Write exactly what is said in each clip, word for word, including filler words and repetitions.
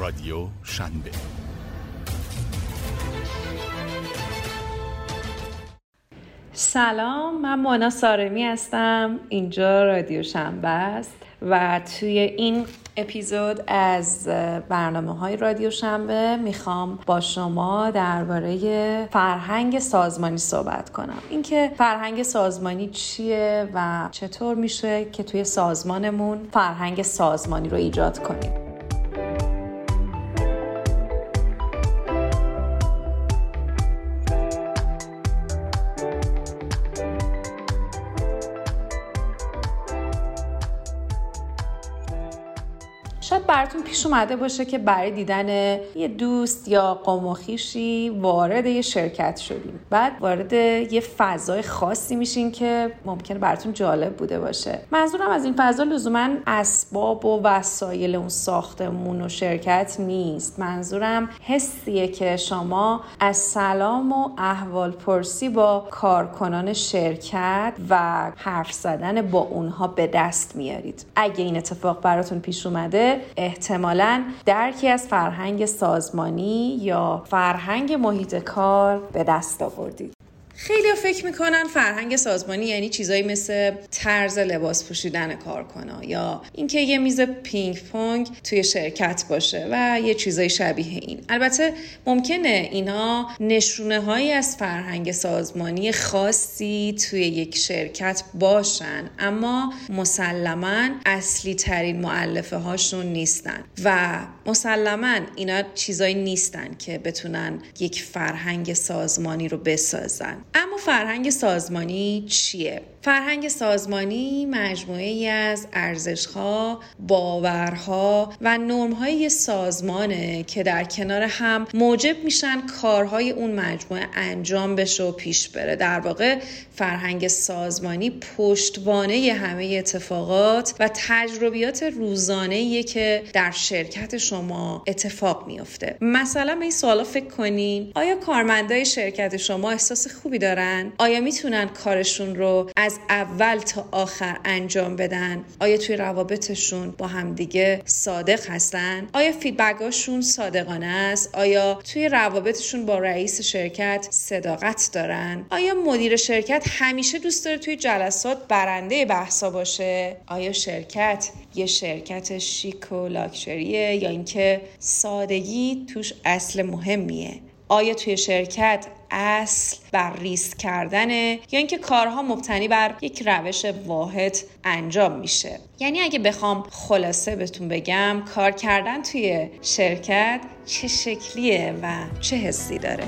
رادیو شنبه. سلام، من مانا سارمی هستم. اینجا رادیو شنبه است و توی این اپیزود از برنامه‌های رادیو شنبه میخوام با شما درباره فرهنگ سازمانی صحبت کنم. اینکه فرهنگ سازمانی چیه و چطور میشه که توی سازمانمون فرهنگ سازمانی رو ایجاد کنیم. شاید براتون پیش اومده باشه که برای دیدن یه دوست یا قوم و خویشی وارد یه شرکت شدیم، بعد وارد یه فضای خاصی میشین که ممکنه براتون جالب بوده باشه. منظورم از این فضا لزوماً اسباب و وسایل اون ساختمون و شرکت نیست. منظورم حسیه که شما از سلام و احوالپرسی با کارکنان شرکت و حرف زدن با اونها به دست میارید. اگه این اتفاق براتون پیش اومده، احتمالاً درکی از فرهنگ سازمانی یا فرهنگ محیط کار به دست آوردید. خیلی فکر میکنن فرهنگ سازمانی یعنی چیزایی مثل طرز لباس پوشیدن کارکنان یا اینکه یه میز پینگ پونگ توی شرکت باشه و یه چیزای شبیه این. البته ممکنه اینا نشونه هایی از فرهنگ سازمانی خاصی توی یک شرکت باشن، اما مسلماً اصلی ترین مؤلفه هاشون نیستن و مسلماً اینا چیزایی نیستن که بتونن یک فرهنگ سازمانی رو بسازن. اما فرهنگ سازمانی چیه؟ فرهنگ سازمانی مجموعه ای از ارزش‌ها، باورها و نرم‌های سازمانه که در کنار هم موجب میشن کارهای اون مجموعه انجام بشه و پیش بره. در واقع فرهنگ سازمانی پشتوانه همه اتفاقات و تجربیات روزانه‌ایه که در شرکت شما اتفاق میفته. مثلا به این سوالا فکر کنین: آیا کارمندای شرکت شما احساس خوبی دارن؟ آیا میتونن کارشون رو از اول تا آخر انجام بدن؟ آیا توی روابطشون با همدیگه صادق هستن؟ آیا فیدبکاشون صادقانه است؟ آیا توی روابطشون با رئیس شرکت صداقت دارن؟ آیا مدیر شرکت همیشه دوست داره توی جلسات برنده بحثا باشه؟ آیا شرکت یه شرکت شیک و لاکچریه یا اینکه سادگی توش اصل مهمیه؟ آیا توی شرکت اصل بر ریسک کردنه یا اینکه کارها مبتنی بر یک روش واحد انجام میشه؟ یعنی اگه بخوام خلاصه بهتون بگم، کار کردن توی شرکت چه شکلیه و چه حسی داره؟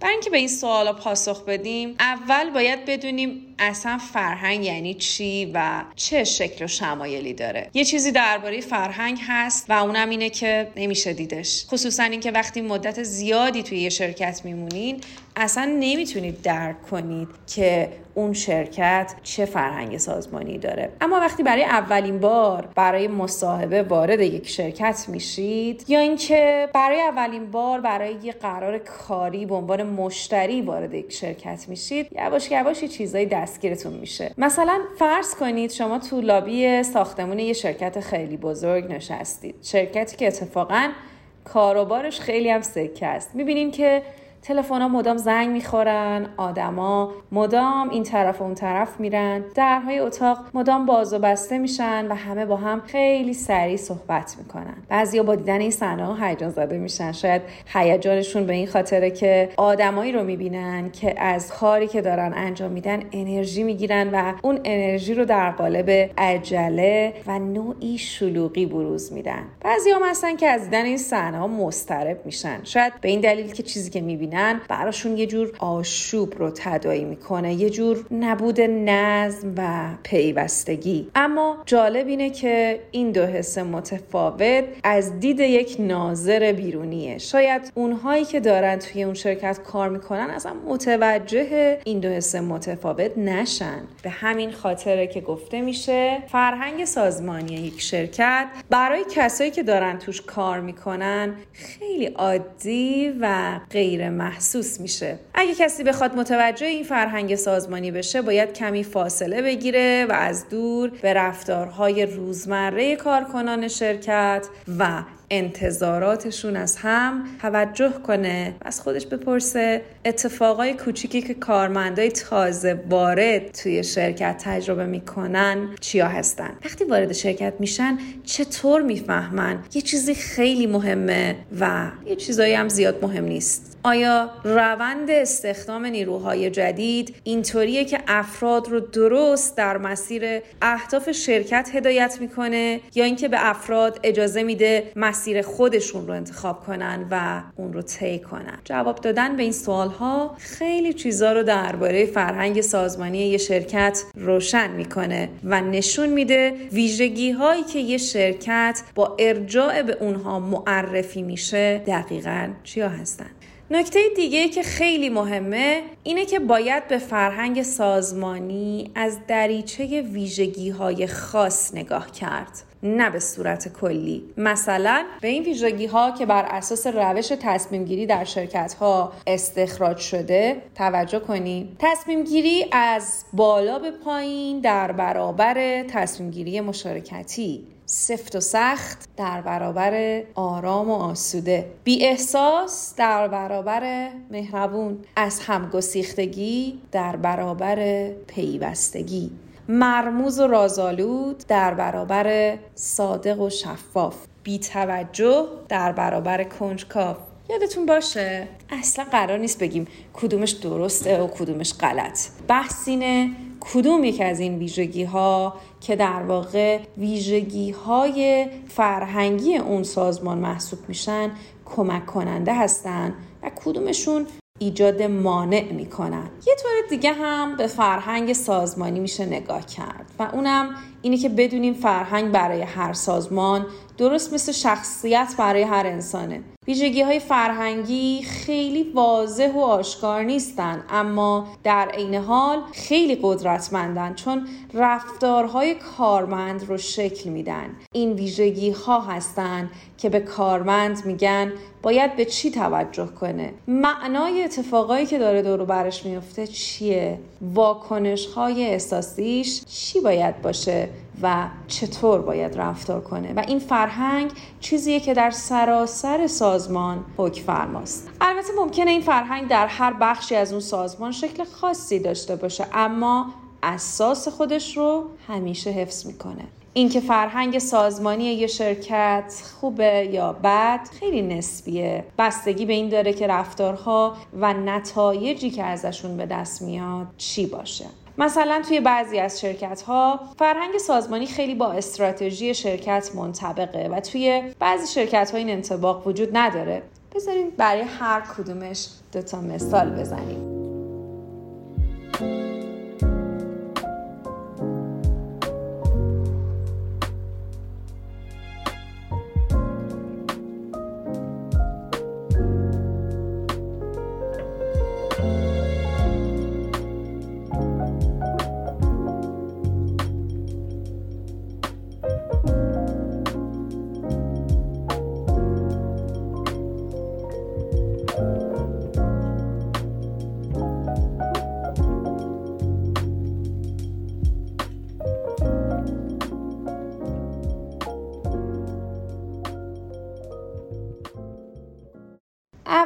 برای اینکه به این سوالا پاسخ بدیم، اول باید بدونیم اصلا فرهنگ یعنی چی و چه شکل و شمایلی داره. یه چیزی درباره فرهنگ هست و اونم اینه که نمیشه دیدش، خصوصا اینکه وقتی مدت زیادی توی یه شرکت میمونین اصلا نمیتونید درک کنید که اون شرکت چه فرهنگ سازمانی داره. اما وقتی برای اولین بار برای مصاحبه وارد یک شرکت میشید یا اینکه برای اولین بار برای یه قرار کاری به عنوان مشتری وارد یک شرکت میشید، یواش یواش چیزای دستگیرتون میشه. مثلا فرض کنید شما تو لابی ساختمون یه شرکت خیلی بزرگ نشستید، شرکتی که اتفاقاً کاروبارش خیلی هم سکه است. میبینین که تلفن‌ها مدام زنگ میخورن، آدما مدام این طرف و اون طرف میرن، درهای اتاق مدام باز و بسته میشن و همه با هم خیلی سریع صحبت میکنن. بعضیا با دیدن این صحنه‌ها هیجان زده میشن. شاید هیجانشون به این خاطره که آدمایی رو میبینن که از کاری که دارن انجام میدن انرژی میگیرن و اون انرژی رو در قالب عجله و نوعی شلوغی بروز میدن. بعضیا مثلا که از دیدن این صحنه‌ها مضطرب میشن، شاید به این دلیل که چیزی که میبینن میبینن براشون یه جور آشوب رو تداعی میکنه، یه جور نبود نظم و پیوستگی. اما جالب اینه که این دو حس متفاوت از دید یک ناظر بیرونیه. شاید اونهایی که دارن توی اون شرکت کار میکنن اصلا متوجه این دو حس متفاوت نشن. به همین خاطره که گفته میشه فرهنگ سازمانی یک شرکت برای کسایی که دارن توش کار میکنن خیلی عادی و غیر محسوس میشه. اگه کسی بخواد متوجه این فرهنگ سازمانی بشه باید کمی فاصله بگیره و از دور به رفتارهای روزمره کارکنان شرکت و انتظاراتشون از هم توجه کنه و از خودش بپرسه اتفاقای کوچیکی که کارمندای تازه وارد توی شرکت تجربه میکنن چیا هستن. وقتی وارد شرکت میشن چطور میفهمن یه چیزی خیلی مهمه و یه چیزایی هم زیاد مهم نیست؟ آیا روند استخدام نیروهای جدید اینطوریه که افراد رو درست در مسیر اهداف شرکت هدایت میکنه یا اینکه به افراد اجازه میده مسیر خودشون رو انتخاب کنن و اون رو طی کنن؟ جواب دادن به این سوالها خیلی چیزا رو درباره فرهنگ سازمانی یه شرکت روشن میکنه و نشون میده ویژگی هایی که یه شرکت با ارجاع به اونها معرفی میشه دقیقاً چیا هستن. نکته دیگه که خیلی مهمه اینه که باید به فرهنگ سازمانی از دریچه ویژگی‌های خاص نگاه کرد، نه به صورت کلی. مثلا به این ویژگی‌ها که بر اساس روش تصمیم‌گیری در شرکت‌ها استخراج شده توجه کنیم. تصمیم‌گیری از بالا به پایین در برابر تصمیم‌گیری مشارکتی، سفت و سخت در برابر آرام و آسوده، بی احساس در برابر مهربون، از همگسیختگی در برابر پیوستگی، مرموز و رازآلود در برابر صادق و شفاف، بی توجه در برابر کنجکاو. یادتون باشه اصلا قرار نیست بگیم کدومش درسته و کدومش غلط. بحث اینه کدوم یک از این ویژگی ها که در واقع ویژگی های فرهنگی اون سازمان محسوب میشن کمک کننده هستن و کدومشون ایجاد مانع میکنن. یه طور دیگه هم به فرهنگ سازمانی میشه نگاه کرد و اونم اینه که بدونیم فرهنگ برای هر سازمان درست مثل شخصیت برای هر انسانه. ویژگی‌های فرهنگی خیلی واضح و آشکار نیستن اما در عین حال خیلی قدرتمندن چون رفتارهای کارمند رو شکل میدن. این ویژگی‌ها هستن که به کارمند میگن باید به چی توجه کنه، معنای اتفاقایی که داره دور و برش میفته چیه، واکنش‌های احساسیش چی باید باشه و چطور باید رفتار کنه. و این فرهنگ چیزیه که در سراسر سازمان حکمفرماست. البته ممکنه این فرهنگ در هر بخشی از اون سازمان شکل خاصی داشته باشه اما اساس خودش رو همیشه حفظ میکنه. اینکه فرهنگ سازمانی یه شرکت خوبه یا بد خیلی نسبیه، بستگی به این داره که رفتارها و نتایجی که ازشون به دست میاد چی باشه. مثلا توی بعضی از شرکت‌ها فرهنگ سازمانی خیلی با استراتژی شرکت منطبقه و توی بعضی شرکت‌ها این انطباق وجود نداره. بذارین برای هر کدومش دو تا مثال بزنیم.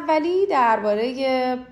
ولی درباره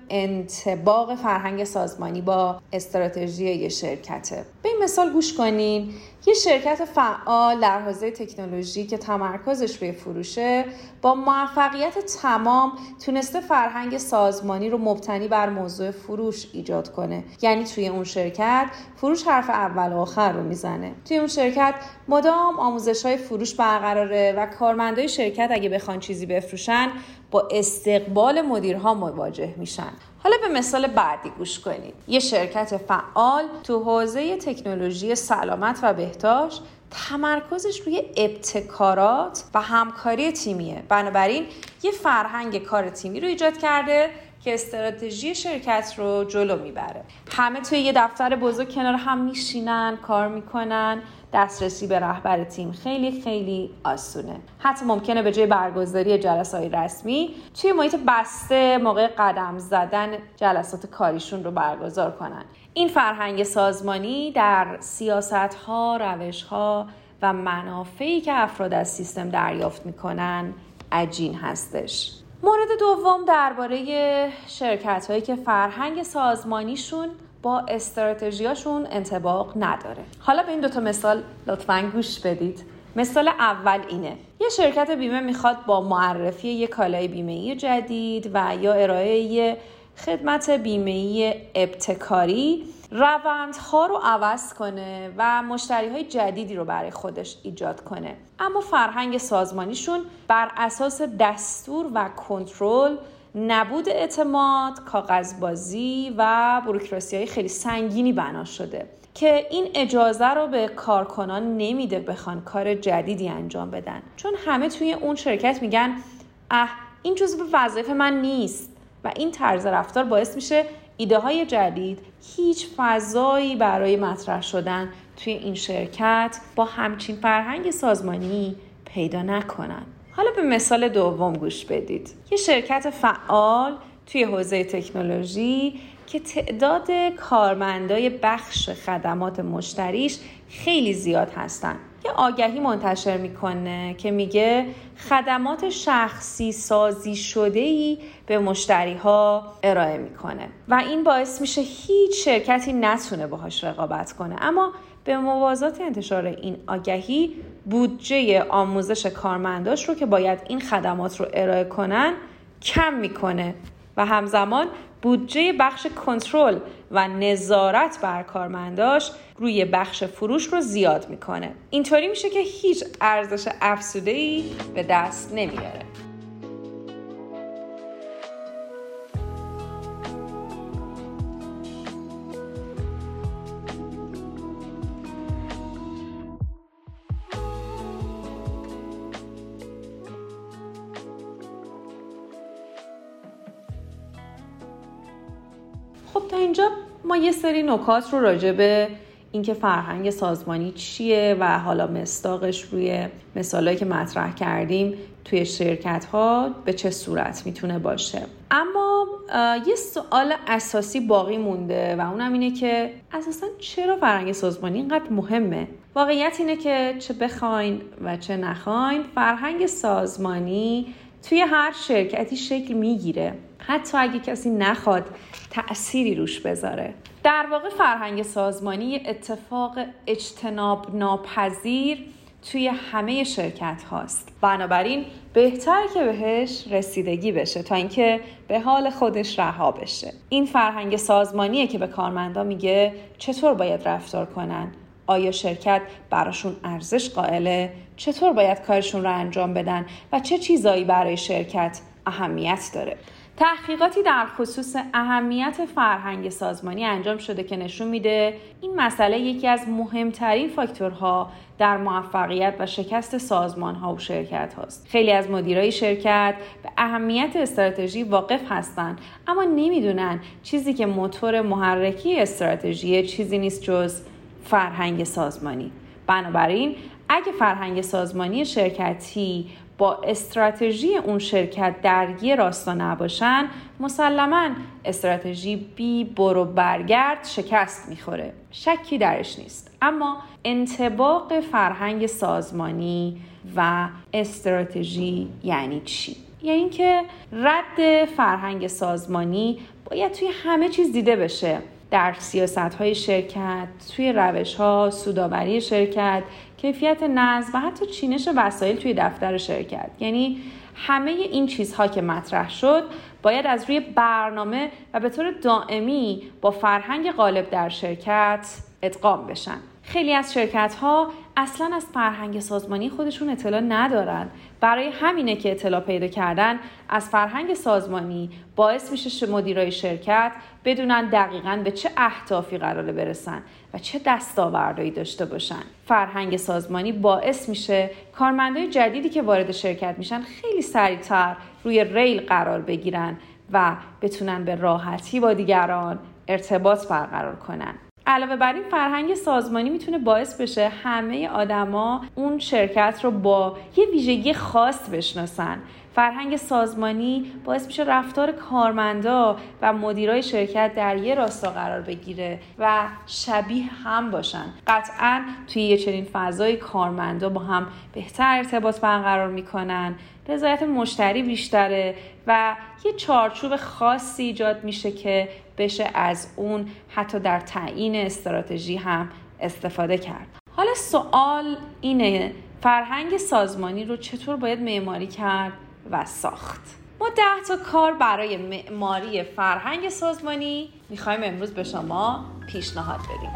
انطباق فرهنگ سازمانی با استراتژی شرکته. به این مثال گوش کنین یه شرکت فعال در حوزه تکنولوژی که تمرکزش به فروشه، با موفقیت تمام تونسته فرهنگ سازمانی رو مبتنی بر موضوع فروش ایجاد کنه. یعنی توی اون شرکت فروش حرف اول و آخر رو میزنه. توی اون شرکت مدام آموزش‌های فروش برقراره و کارمندای شرکت اگه بخوان چیزی بفروشن با استقبال مدیرها مواجه میشن. حالا به مثال بعدی گوش کنید. یه شرکت فعال تو حوزه تکنولوژی سلامت و بهداشت تمرکزش روی ابتکارات و همکاری تیمیه. بنابراین یه فرهنگ کار تیمی رو ایجاد کرده که استراتژی شرکت رو جلو میبره. همه توی یه دفتر بزرگ کنار هم میشینن، کار میکنن. دسترسی به رهبر تیم خیلی خیلی آسونه. حتی ممکنه به جای برگزاری جلسه‌های رسمی توی محیط بسته موقع قدم زدن جلسات کاریشون رو برگزار کنن. این فرهنگ سازمانی در سیاست‌ها، روش‌ها و منافعی که افراد از سیستم دریافت می‌کنن عجین هستش. مورد دوم درباره شرکت‌هایی که فرهنگ سازمانیشون با استراتژیاشون انطباق نداره. حالا به این دوتا مثال لطفاً گوش بدید. مثال اول اینه. یه شرکت بیمه میخواد با معرفی یک کالای بیمه‌ای جدید و یا ارائه یک خدمت بیمه‌ای ابتکاری روندها رو عوض کنه و مشتری‌های جدیدی رو برای خودش ایجاد کنه. اما فرهنگ سازمانیشون بر اساس دستور و کنترل، نبود اعتماد، کاغذبازی و بوروکراسی‌های خیلی سنگینی بنا شده که این اجازه رو به کارکنان نمیده بخوان کار جدیدی انجام بدن، چون همه توی اون شرکت میگن اه این جزو وظایف من نیست و این طرز رفتار باعث میشه ایده های جدید هیچ فضایی برای مطرح شدن توی این شرکت با همچین فرهنگ سازمانی پیدا نکنن. حالا به مثال دوم گوش بدید. یه شرکت فعال توی حوزه تکنولوژی که تعداد کارمندای بخش خدمات مشتریش خیلی زیاد هستن، یه آگهی منتشر میکنه که میگه خدمات شخصی سازی شده‌ای به مشتری‌ها ارائه میکنه و این باعث میشه هیچ شرکتی نتونه باهاش رقابت کنه. اما به موازات انتشار این آگهی بودجه آموزش کارمنداش رو که باید این خدمات رو ارائه کنن کم میکنه و همزمان بودجه بخش کنترل و نظارت بر کارمنداش روی بخش فروش رو زیاد میکنه. اینطوری میشه که هیچ ارزش افزوده‌ای به دست نمیاره. خب تا اینجا ما یه سری نکات رو راجع به اینکه فرهنگ سازمانی چیه و حالا مصداقش روی مثالایی که مطرح کردیم توی شرکت‌ها به چه صورت میتونه باشه. اما یه سوال اساسی باقی مونده و اونم اینه که اساساً چرا فرهنگ سازمانی اینقدر مهمه؟ واقعیت اینه که چه بخواین و چه نخواین فرهنگ سازمانی توی هر شرکتی شکل میگیره، حتی اگه کسی نخواد تأثیری روش بذاره. در واقع فرهنگ سازمانی یه اتفاق اجتناب ناپذیر توی همه شرکت هاست. بنابراین بهتر که بهش رسیدگی بشه تا اینکه به حال خودش رها بشه. این فرهنگ سازمانیه که به کارمندا میگه چطور باید رفتار کنن، آیا شرکت براشون ارزش قائله، چطور باید کارشون رو انجام بدن و چه چیزایی برای شرکت اهمیت داره. تحقیقاتی در خصوص اهمیت فرهنگ سازمانی انجام شده که نشون میده این مسئله یکی از مهمترین فاکتورها در موفقیت و شکست سازمان‌ها و شرکت‌هاست. خیلی از مدیرای شرکت به اهمیت استراتژی واقف هستن، اما نمیدونن چیزی که موتور محرکی استراتژی چیزی نیست جز فرهنگ سازمانی. بنابراین اگه فرهنگ سازمانی شرکتی با استراتژی اون شرکت درگیر راستا نباشن، مسلماً استراتژی بی برو برگرد شکست میخوره، شکی درش نیست. اما انطباق فرهنگ سازمانی و استراتژی یعنی چی؟ یعنی اینکه رد فرهنگ سازمانی باید توی همه چیز دیده بشه در سیاست‌های شرکت، توی روش‌ها سودآوری شرکت، کیفیت نظم و حتی چینش وسایل توی دفتر شرکت. یعنی همه این چیزها که مطرح شد باید از روی برنامه و به طور دائمی با فرهنگ غالب در شرکت ادغام بشن. خیلی از شرکت‌ها اصلاً از فرهنگ سازمانی خودشون اطلاع ندارن. برای همینه که اطلاع پیدا کردن از فرهنگ سازمانی باعث میشه مدیرای شرکت بدونن دقیقاً به چه اهدافی قراره برسن و چه دستاوردهایی داشته باشن. فرهنگ سازمانی باعث میشه کارمندای جدیدی که وارد شرکت میشن خیلی سریعتر روی ریل قرار بگیرن و بتونن به راحتی با دیگران ارتباط برقرار کنن. علاوه بر این، فرهنگ سازمانی میتونه باعث بشه همه آدما اون شرکت رو با یه ویژگی خاص بشناسن. فرهنگ سازمانی باعث میشه رفتار کارمندا و مدیرای شرکت در یه راستا قرار بگیره و شبیه هم باشن. قطعاً توی یه چنین فضای کارمندا با هم بهتر ارتباط برقرار میکنن، رضایت مشتری بیشتره و یه چارچوب خاصی ایجاد میشه که بشه از اون حتی در تعیین استراتژی هم استفاده کرد. حالا سوال اینه، فرهنگ سازمانی رو چطور باید معماری کرد و ساخت؟ ما ده تا کار برای معماری فرهنگ سازمانی میخوایم امروز به شما پیشنهاد بدیم.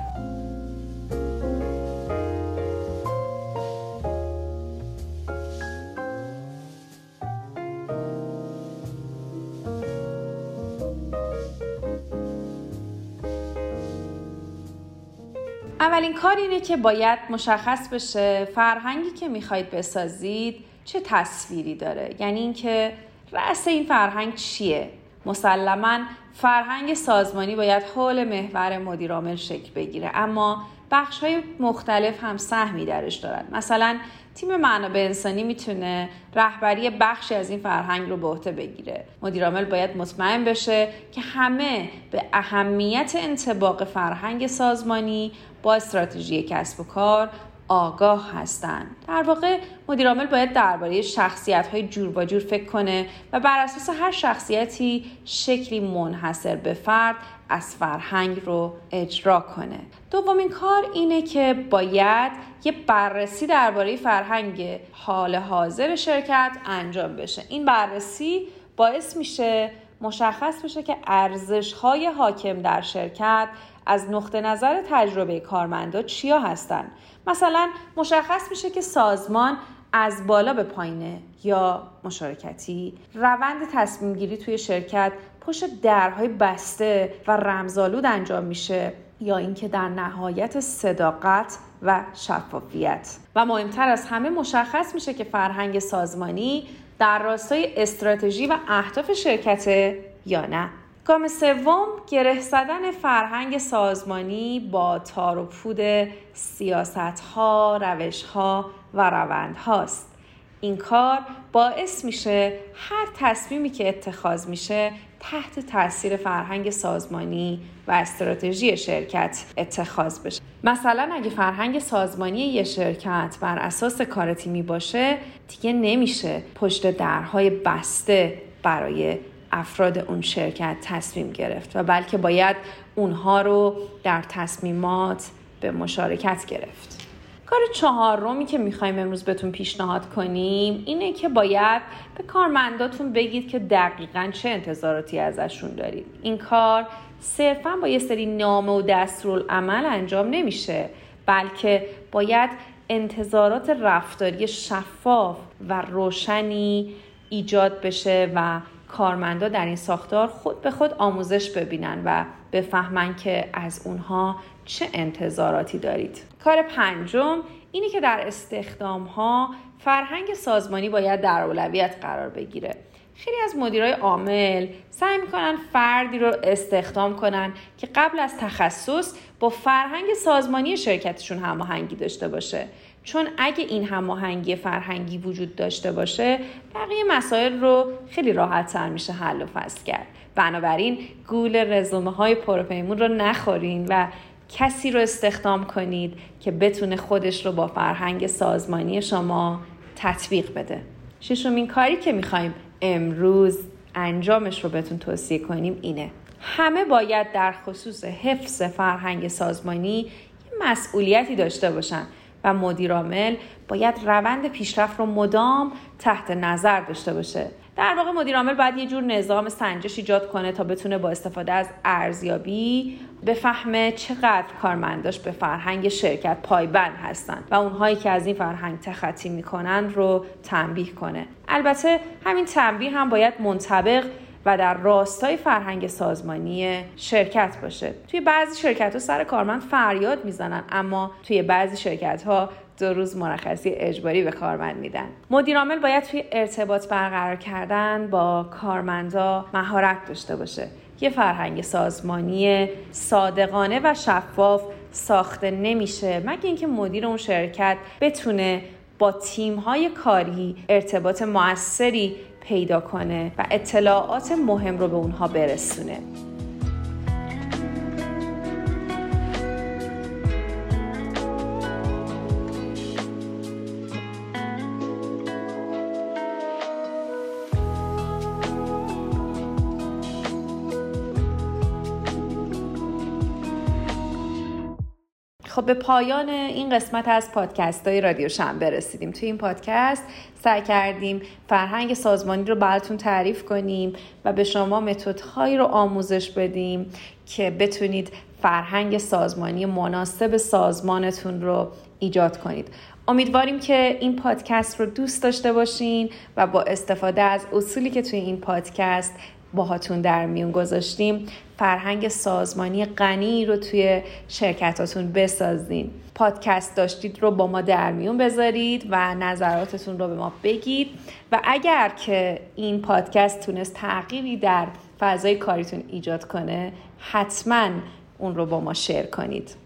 اولین کار اینه که باید مشخص بشه فرهنگی که میخواید بسازید چه تصویری داره. یعنی اینکه رأس این فرهنگ چیه؟ مسلماً فرهنگ سازمانی باید حول محور مدیرعامل شکل بگیره، اما بخش‌های مختلف هم سهمی درش دارن. مثلا تیم منابع انسانی میتونه رهبری بخشی از این فرهنگ رو به عهده بگیره. مدیرعامل باید مطمئن بشه که همه به اهمیت انطباق فرهنگ سازمانی با استراتژی کسب و کار آگاه هستن. در واقع مدیرعامل باید درباره شخصیت‌های جور با جور فکر کنه و بر اساس هر شخصیتی شکلی منحصر به فرد از فرهنگ رو اجرا کنه. دومین کار اینه که باید یه بررسی درباره فرهنگ حال حاضر شرکت انجام بشه. این بررسی باعث میشه مشخص بشه که ارزش‌های حاکم در شرکت از نقطه نظر تجربه کارمندا چیا هستن. مثلا مشخص میشه که سازمان از بالا به پایینه یا مشارکتی، روند تصمیم گیری توی شرکت پشت درهای بسته و رمزآلود انجام میشه یا اینکه در نهایت صداقت و شفافیت. و مهمتر از همه مشخص میشه که فرهنگ سازمانی در راستای استراتژی و اهداف شرکته یا نه. گام سوم، گره زدن فرهنگ سازمانی با تار و پود سیاست‌ها، روش‌ها و روندهاست. این کار باعث میشه هر تصمیمی که اتخاذ میشه تحت تاثیر فرهنگ سازمانی و استراتژی شرکت اتخاذ بشه. مثلا اگه فرهنگ سازمانی یه شرکت بر اساس کار تیمی باشه، دیگه نمیشه پشت درهای بسته برای افراد اون شرکت تصمیم گرفت و بلکه باید اونها رو در تصمیمات به مشارکت گرفت. کار چهارمی که میخوایم امروز بهتون پیشنهاد کنیم اینه که باید به کارمنداتون بگید که دقیقاً چه انتظاراتی ازشون دارید. این کار صرفاً با یه سری نامه و دستورالعمل انجام نمیشه، بلکه باید انتظارات رفتاری شفاف و روشنی ایجاد بشه و کارمندا در این ساختار خود به خود آموزش ببینن و بفهمن که از اونها چه انتظاراتی دارید. کار پنجم اینه که در استخدام‌ها فرهنگ سازمانی باید در اولویت قرار بگیره. خیلی از مدیرای عامل سعی می‌کنن فردی رو استخدام کنن که قبل از تخصص با فرهنگ سازمانی شرکتشون هماهنگی داشته باشه، چون اگه این هماهنگی فرهنگی وجود داشته باشه بقیه مسائل رو خیلی راحت‌تر میشه حل و فصل کرد. بنابراین گول رزومه‌های پروپیمون رو نخورین و کسی رو استخدام کنید که بتونه خودش رو با فرهنگ سازمانی شما تطبیق بده. ششمین کاری که می‌خوایم امروز انجامش رو بهتون توصیه کنیم اینه: همه باید در خصوص حفظ فرهنگ سازمانی یه مسئولیتی داشته باشن و مدیرعامل باید روند پیشرفت رو مدام تحت نظر داشته باشه. در واقع مدیرعامل باید یه جور نظام سنجش ایجاد کنه تا بتونه با استفاده از ارزیابی بفهمه چقدر کارمنداش به فرهنگ شرکت پایبند هستن و اونهایی که از این فرهنگ تخطی میکنن رو تنبیه کنه. البته همین تنبیه هم باید منطبق و در راستای فرهنگ سازمانی شرکت باشه. توی بعضی شرکت‌ها سر کارمند فریاد میزنن، اما توی بعضی شرکت‌ها دو روز مرخصی اجباری به کارمند میدن. مدیرعامل باید توی ارتباط برقرار کردن با کارمندا مهارت داشته باشه. یه فرهنگ سازمانی صادقانه و شفاف ساخته نمیشه مگر اینکه مدیر اون شرکت بتونه با تیم‌های کاری ارتباط مؤثری پیدا کنه و اطلاعات مهم رو به اونها برسونه. خب به پایان این قسمت از پادکست‌های رادیو شنبه رسیدیم. توی این پادکست سعی کردیم فرهنگ سازمانی رو براتون تعریف کنیم و به شما متدهایی رو آموزش بدیم که بتونید فرهنگ سازمانی مناسب سازمانتون رو ایجاد کنید. امیدواریم که این پادکست رو دوست داشته باشین و با استفاده از اصولی که توی این پادکست باهاتون در میون گذاشتیم فرهنگ سازمانی غنی رو توی شرکتاتون بسازین. پادکست داشتید رو با ما در میون بذارید و نظراتتون رو به ما بگید و اگر که این پادکست تونست تغییری در فضای کاریتون ایجاد کنه حتما اون رو با ما شیر کنید.